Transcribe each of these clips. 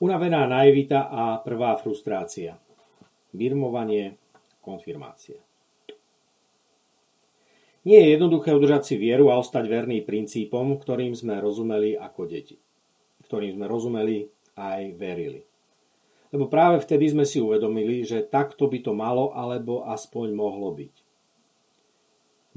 Unavená naivita a prvá frustrácia. Birmovanie, konfirmácia. Nie je jednoduché udržať si vieru a ostať verný princípom, ktorým sme rozumeli ako deti. Ktorým sme rozumeli a aj verili. Lebo práve vtedy sme si uvedomili, že takto by to malo alebo aspoň mohlo byť.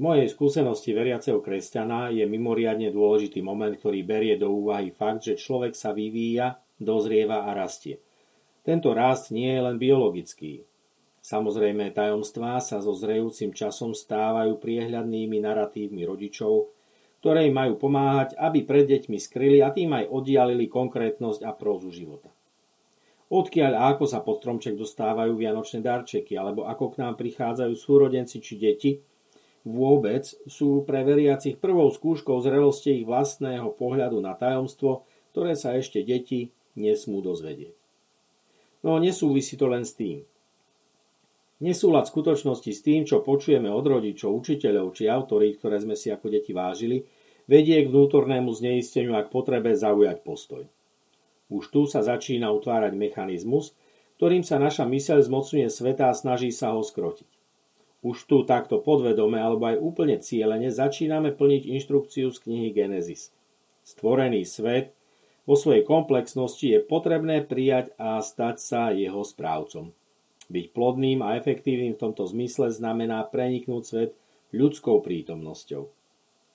V mojej skúsenosti veriaceho kresťana je mimoriadne dôležitý moment, ktorý berie do úvahy fakt, že človek sa vyvíja, dozrieva a rastie. Tento rast nie je len biologický. Samozrejme, tajomstvá sa so zrejúcim časom stávajú priehľadnými naratívmi rodičov, ktoré majú pomáhať, aby pred deťmi skryli a tým aj oddialili konkrétnosť a prózu života. Odkiaľ a ako sa pod stromček dostávajú vianočné darčeky, alebo ako k nám prichádzajú súrodenci či deti, vôbec sú pre veriacich prvou skúškou zrelosti ich vlastného pohľadu na tajomstvo, ktoré sa ešte deti nesmú dozvedieť. No nesúvisí to len s tým. Nesúlad skutočnosti s tým, čo počujeme od rodičov, učiteľov či autorít, ktoré sme si ako deti vážili, vedie k vnútornému zneisteniu a k potrebe zaujať postoj. Už tu sa začína utvárať mechanizmus, ktorým sa naša myseľ zmocňuje sveta a snaží sa ho skrotiť. Už tu takto podvedome alebo aj úplne cielene začíname plniť inštrukciu z knihy Genesis. Stvorený svet vo svojej komplexnosti je potrebné prijať a stať sa jeho správcom. Byť plodným a efektívnym v tomto zmysle znamená preniknúť svet ľudskou prítomnosťou.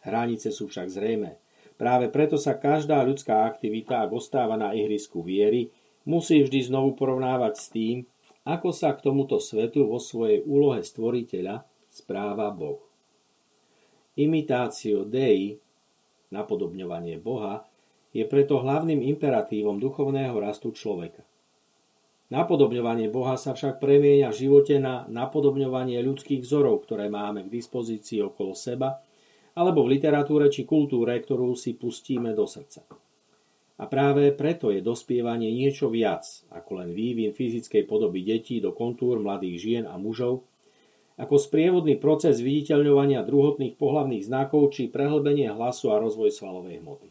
Hranice sú však zrejmé. Práve preto sa každá ľudská aktivita, ak ostáva na ihrisku viery, musí vždy znovu porovnávať s tým, ako sa k tomuto svetu vo svojej úlohe stvoriteľa správa Boh. Imitatio Dei, napodobňovanie Boha, je preto hlavným imperatívom duchovného rastu človeka. Napodobňovanie Boha sa však premieňa v živote na napodobňovanie ľudských vzorov, ktoré máme k dispozícii okolo seba, alebo v literatúre či kultúre, ktorú si pustíme do srdca. A práve preto je dospievanie niečo viac, ako len vývin fyzickej podoby detí do kontúr mladých žien a mužov, ako sprievodný proces viditeľňovania druhotných pohlavných znakov či prehlbenie hlasu a rozvoj svalovej hmoty.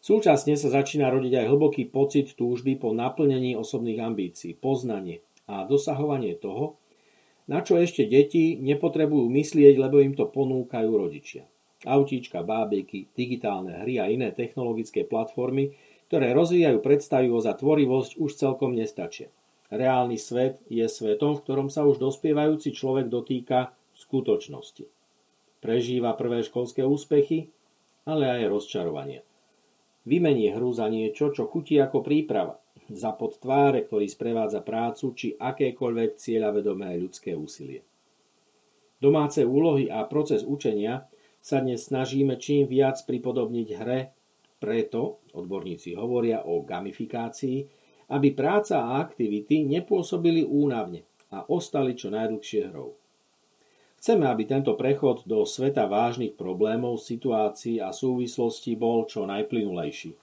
Súčasne sa začína rodiť aj hlboký pocit túžby po naplnení osobných ambícií, poznanie a dosahovanie toho, na čo ešte deti nepotrebujú myslieť, lebo im to ponúkajú rodičia. Autíčka, bábiky, digitálne hry a iné technologické platformy, ktoré rozvíjajú predstavivosť a tvorivosť, už celkom nestačia. Reálny svet je svetom, v ktorom sa už dospievajúci človek dotýka skutočnosti. Prežíva prvé školské úspechy, ale aj rozčarovania. Vymení hru za niečo, čo chutí ako príprava, za podtváre, ktorý sprevádza prácu či akékoľvek cieľavedomé ľudské úsilie. Domáce úlohy a proces učenia sa dnes snažíme čím viac pripodobniť hre, preto odborníci hovoria o gamifikácii, aby práca a aktivity nepôsobili únavne a ostali čo najdlhšie hrou. Chceme, aby tento prechod do sveta vážnych problémov, situácií a súvislostí bol čo najplynulejší.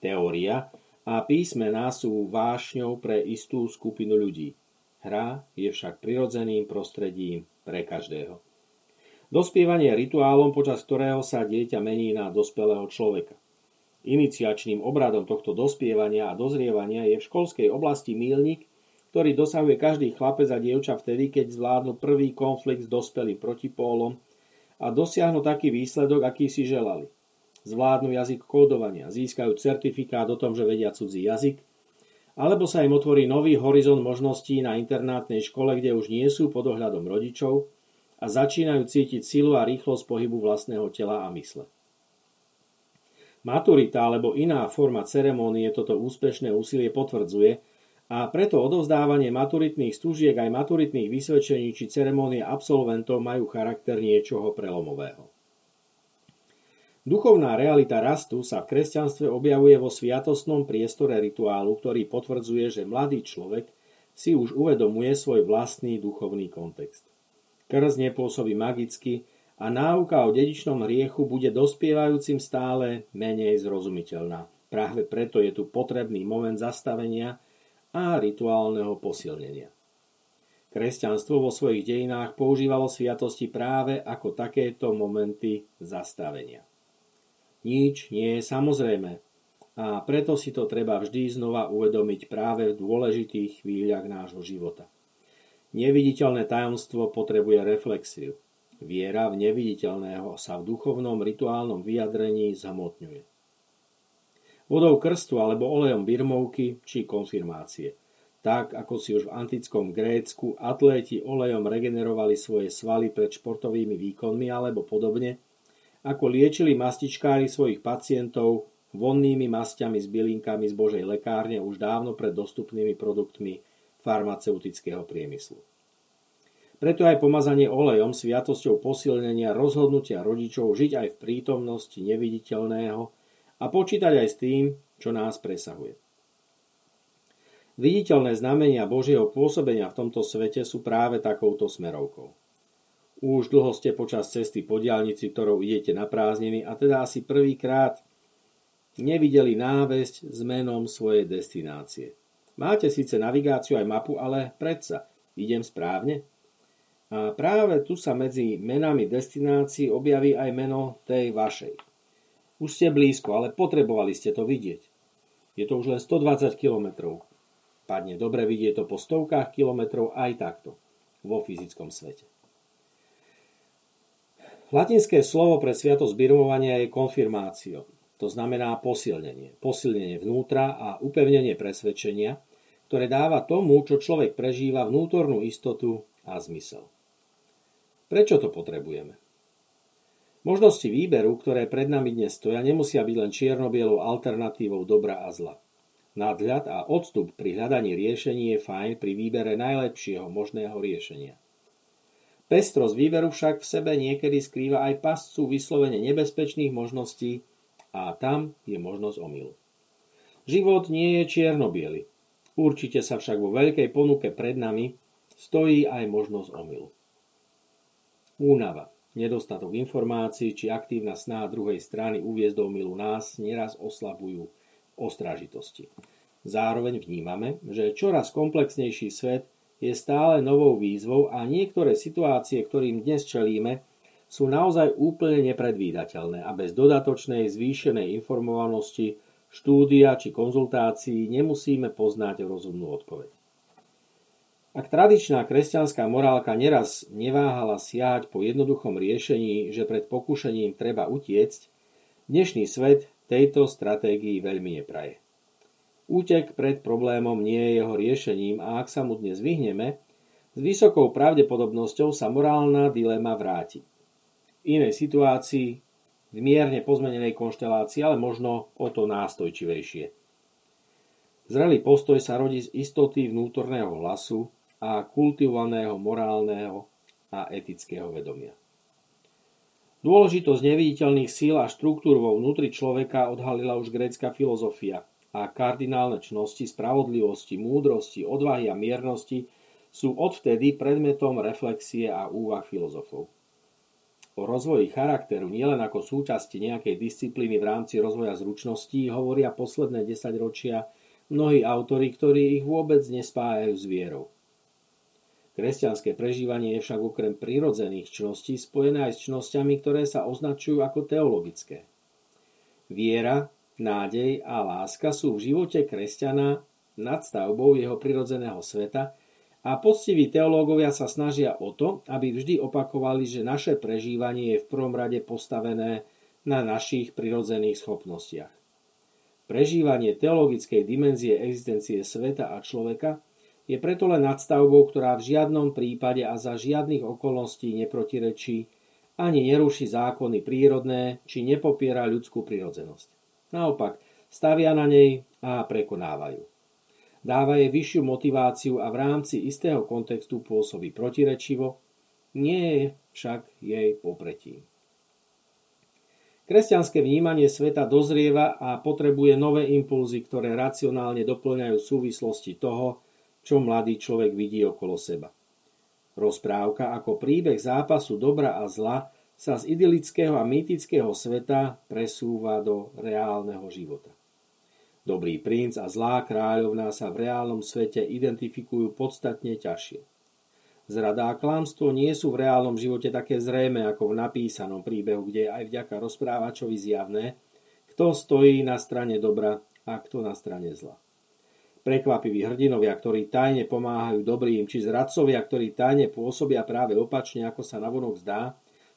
Teória a písmená sú vášňou pre istú skupinu ľudí. Hra je však prirodzeným prostredím pre každého. Dospievanie je rituálom, počas ktorého sa dieťa mení na dospelého človeka. Iniciačným obradom tohto dospievania a dozrievania je v školskej oblasti míľnik, ktorý dosahuje každý chlapec a dievča vtedy, keď zvládnu prvý konflikt s dospelým protipólom a dosiahnu taký výsledok, aký si želali. Zvládnu jazyk kódovania, získajú certifikát o tom, že vedia cudzí jazyk, alebo sa im otvorí nový horizont možností na internátnej škole, kde už nie sú pod ohľadom rodičov a začínajú cítiť silu a rýchlosť pohybu vlastného tela a mysle. Maturita alebo iná forma ceremónie toto úspešné úsilie potvrdzuje, a preto odovzdávanie maturitných stužiek aj maturitných vysvedčení či ceremónie absolventov majú charakter niečoho prelomového. Duchovná realita rastu sa v kresťanstve objavuje vo sviatostnom priestore rituálu, ktorý potvrdzuje, že mladý človek si už uvedomuje svoj vlastný duchovný kontext. Krst nepôsobí magicky a náuka o dedičnom hriechu bude dospievajúcim stále menej zrozumiteľná. Práve preto je tu potrebný moment zastavenia a rituálneho posilnenia. Kresťanstvo vo svojich dejinách používalo sviatosti práve ako takéto momenty zastavenia. Nič nie je samozrejme a preto si to treba vždy znova uvedomiť práve v dôležitých chvíľach nášho života. Neviditeľné tajomstvo potrebuje reflexiu. Viera v neviditeľného sa v duchovnom rituálnom vyjadrení zamotňuje. Vodou krstu alebo olejom birmovky či konfirmácie. Tak, ako si už v antickom Grécku atléti olejom regenerovali svoje svaly pred športovými výkonmi alebo podobne, ako liečili mastičkári svojich pacientov vonnými masťami s bylinkami z Božej lekárne už dávno pred dostupnými produktmi farmaceutického priemyslu. Preto aj pomazanie olejom sviatosťou posilnenia rozhodnutia rodičov žiť aj v prítomnosti neviditeľného a počítať aj s tým, čo nás presahuje. Viditeľné znamenia Božieho pôsobenia v tomto svete sú práve takouto smerovkou. Už dlho ste počas cesty po diaľnici, ktorou idete na prázdniny a teda asi prvýkrát nevideli návesť s menom svojej destinácie. Máte síce navigáciu aj mapu, ale predsa, idem správne? A práve tu sa medzi menami destinácií objaví aj meno tej vašej. Už ste blízko, ale potrebovali ste to vidieť. Je to už len 120 kilometrov. Padne dobre vidieť to po stovkách kilometrov aj takto, vo fyzickom svete. Latinské slovo pre sviatosť birmovania je konfirmácio, to znamená posilnenie. Posilnenie vnútra a upevnenie presvedčenia, ktoré dáva tomu, čo človek prežíva, vnútornú istotu a zmysel. Prečo to potrebujeme? Možnosti výberu, ktoré pred nami dnes stoja, nemusia byť len čierno-bielou alternatívou dobra a zla. Nadhľad a odstup pri hľadaní riešení je fajn pri výbere najlepšieho možného riešenia. Pestrosť výberu však v sebe niekedy skrýva aj pascu vyslovene nebezpečných možností a tam je možnosť omylu. Život nie je čierno-biely. Určite sa však vo veľkej ponuke pred nami stojí aj možnosť omylu. Únava, nedostatok informácií či aktívna sná druhej strany uviesť do omylu nás neraz oslabujú ostražitosti. Zároveň vnímame, že čoraz komplexnejší svet je stále novou výzvou a niektoré situácie, ktorým dnes čelíme, sú naozaj úplne nepredvídateľné a bez dodatočnej zvýšenej informovanosti, štúdia či konzultácií nemusíme poznať rozumnú odpoveď. Ak tradičná kresťanská morálka neraz neváhala siahať po jednoduchom riešení, že pred pokušením treba utiecť, dnešný svet tejto stratégii veľmi nepraje. Útek pred problémom nie je jeho riešením a ak sa mu dnes vyhneme, s vysokou pravdepodobnosťou sa morálna dilema vráti. V inej situácii, v mierne pozmenenej konštelácii, ale možno o to nástojčivejšie. Zrelý postoj sa rodí z istoty vnútorného hlasu a kultivovaného morálneho a etického vedomia. Dôležitosť neviditeľných síl a štruktúr vo vnútri človeka odhalila už grécka filozofia a kardinálne čnosti spravodlivosti, múdrosti, odvahy a miernosti sú odvtedy predmetom reflexie a úvah filozofov. O rozvoji charakteru nielen ako súčasti nejakej disciplíny v rámci rozvoja zručností hovoria posledné 10 ročia mnohí autori, ktorí ich vôbec nespájajú s vierou. Kresťanské prežívanie je však okrem prirodzených čností spojené aj s čnosťami, ktoré sa označujú ako teologické. Viera, nádej a láska sú v živote kresťana nadstavbou jeho prirodzeného sveta a poctiví teológovia sa snažia o to, aby vždy opakovali, že naše prežívanie je v prvom rade postavené na našich prirodzených schopnostiach. Prežívanie teologickej dimenzie existencie sveta a človeka je preto len nadstavbou, ktorá v žiadnom prípade a za žiadnych okolností neprotirečí ani neruší zákony prírodné či nepopiera ľudskú prirodzenosť. Naopak, stavia na nej a prekonávajú. Dáva jej vyššiu motiváciu a v rámci istého kontextu pôsobí protirečivo, nie je však jej popretím. Kresťanské vnímanie sveta dozrieva a potrebuje nové impulzy, ktoré racionálne doplňajú súvislosti toho, čo mladý človek vidí okolo seba. Rozprávka ako príbeh zápasu dobra a zla sa z idylického a mýtického sveta presúva do reálneho života. Dobrý princ a zlá kráľovná sa v reálnom svete identifikujú podstatne ťažšie. Zrada a klamstvo nie sú v reálnom živote také zrejmé ako v napísanom príbehu, kde je aj vďaka rozprávačovi zjavné, kto stojí na strane dobra a kto na strane zla. Prekvapiví hrdinovia, ktorí tajne pomáhajú dobrým, či zradcovia, ktorí tajne pôsobia práve opačne, ako sa navonok zdá,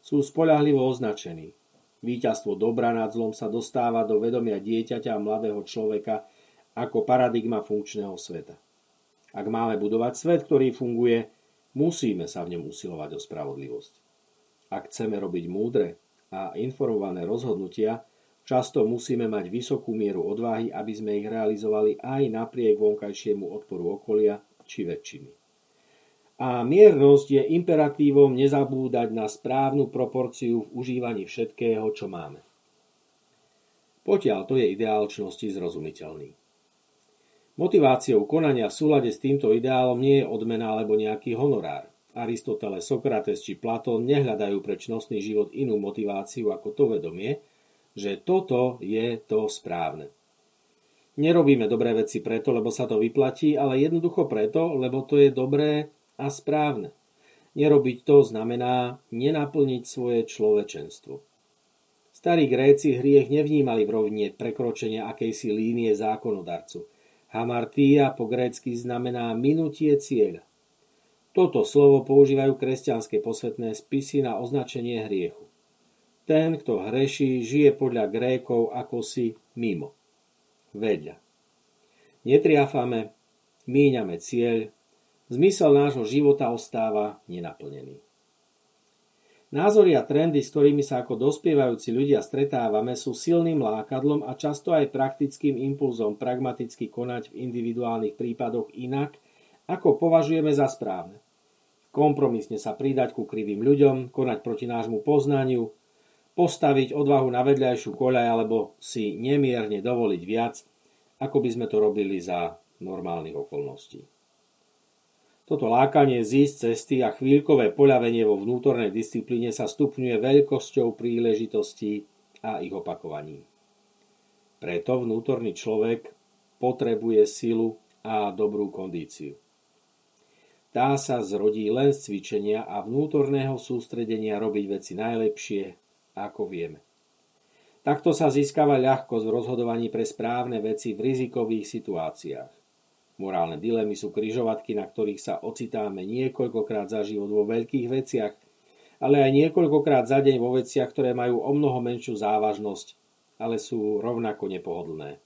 sú spoľahlivo označení. Víťazstvo dobra nad zlom sa dostáva do vedomia dieťaťa a mladého človeka ako paradigma funkčného sveta. Ak máme budovať svet, ktorý funguje, musíme sa v ňom usilovať o spravodlivosť. Ak chceme robiť múdre a informované rozhodnutia, často musíme mať vysokú mieru odvahy, aby sme ich realizovali aj napriek vonkajšiemu odporu okolia či väčšiny. A miernosť je imperatívom nezabúdať na správnu proporciu v užívaní všetkého, čo máme. Potiaľ to je ideál čnosti zrozumiteľný. Motiváciou konania v súlade s týmto ideálom nie je odmena alebo nejaký honorár. Aristoteles, Sokrates či Platón nehľadajú pre čnostný život inú motiváciu ako to vedomie, že toto je to správne. Nerobíme dobré veci preto, lebo sa to vyplatí, ale jednoducho preto, lebo to je dobré a správne. Nerobiť to znamená nenaplniť svoje človečenstvo. Starí Gréci hriech nevnímali v rovine prekročenia akejsi línie zákonodarcu. Hamartia po grécky znamená minutie cieľa. Toto slovo používajú kresťanské posvetné spisy na označenie hriechu. Ten, kto hreší, žije podľa Grékov ako si mimo, vedľa. Netriafame, míňame cieľ, zmysel nášho života ostáva nenaplnený. Názory a trendy, s ktorými sa ako dospievajúci ľudia stretávame, sú silným lákadlom a často aj praktickým impulzom pragmaticky konať v individuálnych prípadoch inak, ako považujeme za správne. Kompromisne sa pridať ku krivým ľuďom, konať proti nášmu poznaniu, postaviť odvahu na vedľajšiu koľaj alebo si nemierne dovoliť viac, ako by sme to robili za normálnych okolností. Toto lákanie zísť cesty a chvíľkové poľavenie vo vnútornej disciplíne sa stupňuje veľkosťou príležitostí a ich opakovaní. Preto vnútorný človek potrebuje silu a dobrú kondíciu. Tá sa zrodí len z cvičenia a vnútorného sústredenia robiť veci najlepšie, ako vieme. Takto sa získava ľahkosť v rozhodovaní pre správne veci v rizikových situáciách. Morálne dilemy sú križovatky, na ktorých sa ocitáme niekoľkokrát za život vo veľkých veciach, ale aj niekoľkokrát za deň vo veciach, ktoré majú omnoho menšiu závažnosť, ale sú rovnako nepohodlné.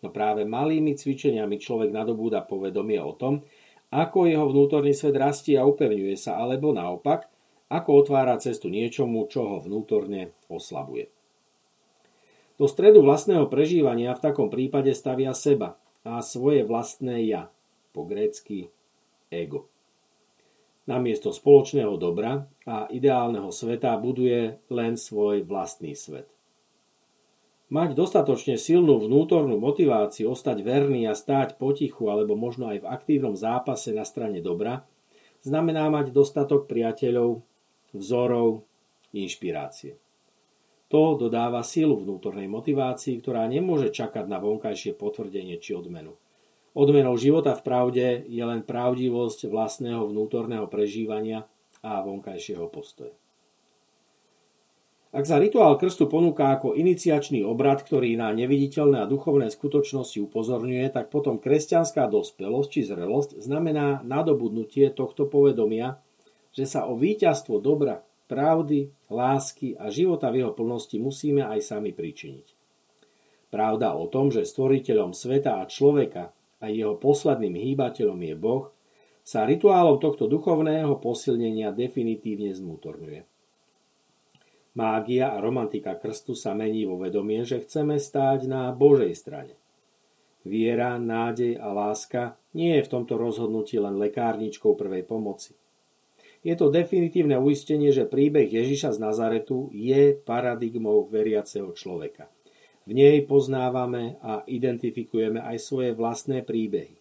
No práve malými cvičeniami človek nadobúda povedomie o tom, ako jeho vnútorný svet rastie a upevňuje sa, alebo naopak, ako otvára cestu niečomu, čo ho vnútorne oslabuje. Do stredu vlastného prežívania v takom prípade stavia seba a svoje vlastné ja, po grécky ego. Namiesto spoločného dobra a ideálneho sveta buduje len svoj vlastný svet. Mať dostatočne silnú vnútornú motiváciu, ostať verný a stáť potichu alebo možno aj v aktívnom zápase na strane dobra, znamená mať dostatok priateľov, vzorov, inšpirácie. To dodáva silu vnútornej motivácii, ktorá nemôže čakať na vonkajšie potvrdenie či odmenu. Odmenou života v pravde je len pravdivosť vlastného vnútorného prežívania a vonkajšieho postoja. Ak sa rituál krstu ponúka ako iniciačný obrad, ktorý na neviditeľné a duchovné skutočnosti upozorňuje, tak potom kresťanská dospelosť či zrelosť znamená nadobudnutie tohto povedomia, že sa o víťazstvo dobra, pravdy, lásky a života v jeho plnosti musíme aj sami pričiniť. Pravda o tom, že stvoriteľom sveta a človeka a jeho posledným hýbateľom je Boh, sa rituálom tohto duchovného posilnenia definitívne znútorňuje. Mágia a romantika krstu sa mení vo vedomie, že chceme stáť na Božej strane. Viera, nádej a láska nie je v tomto rozhodnutí len lekárničkou prvej pomoci. Je to definitívne uistenie, že príbeh Ježiša z Nazaretu je paradigmou veriaceho človeka. V nej poznávame a identifikujeme aj svoje vlastné príbehy.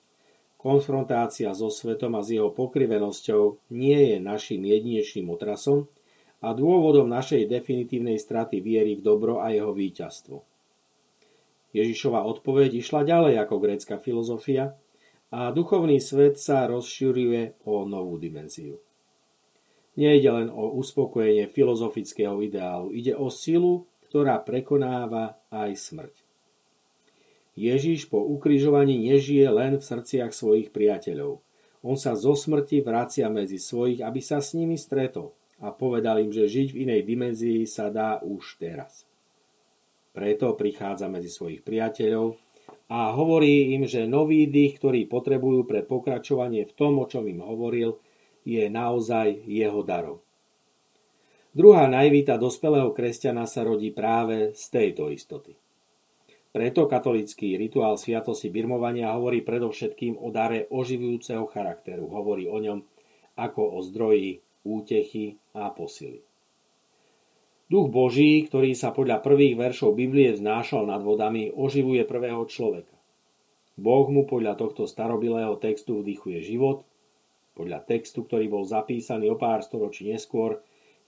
Konfrontácia so svetom a s jeho pokrivenosťou nie je našim jedinečným otrasom a dôvodom našej definitívnej straty viery v dobro a jeho víťazstvo. Ježišova odpoveď išla ďalej ako grécka filozofia a duchovný svet sa rozširuje o novú dimenziu. Nejde len o uspokojenie filozofického ideálu, ide o silu, ktorá prekonáva aj smrť. Ježiš po ukrižovaní nežije len v srdciach svojich priateľov. On sa zo smrti vracia medzi svojich, aby sa s nimi stretol a povedal im, že žiť v inej dimenzii sa dá už teraz. Preto prichádza medzi svojich priateľov a hovorí im, že nový dých, ktorý potrebujú pre pokračovanie v tom, o čom im hovoril, je naozaj jeho darom. Druhá naivita dospelého kresťana sa rodí práve z tejto istoty. Preto katolícky rituál sviatosti birmovania hovorí predovšetkým o dare oživujúceho charakteru. Hovorí o ňom ako o zdroji útechy a posily. Duch Boží, ktorý sa podľa prvých veršov Biblie vznášal nad vodami, oživuje prvého človeka. Boh mu podľa tohto starobilého textu vdychuje život. Podľa textu, ktorý bol zapísaný o pár storočí neskôr,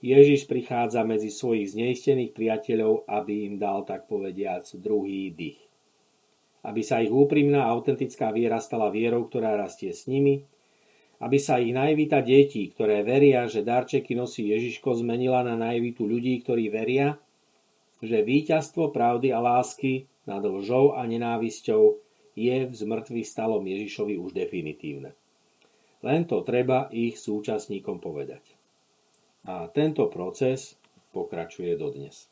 Ježiš prichádza medzi svojich zneistených priateľov, aby im dal, tak povediac, druhý dých. Aby sa ich úprimná a autentická viera stala vierou, ktorá rastie s nimi. Aby sa ich naivita detí, ktoré veria, že darčeky nosí Ježiško, zmenila na naivitu ľudí, ktorí veria, že víťazstvo pravdy a lásky nad lžou a nenávisťou je v zmrtvých stalom Ježišovi už definitívne. Len to treba ich súčasníkom povedať. A tento proces pokračuje dodnes.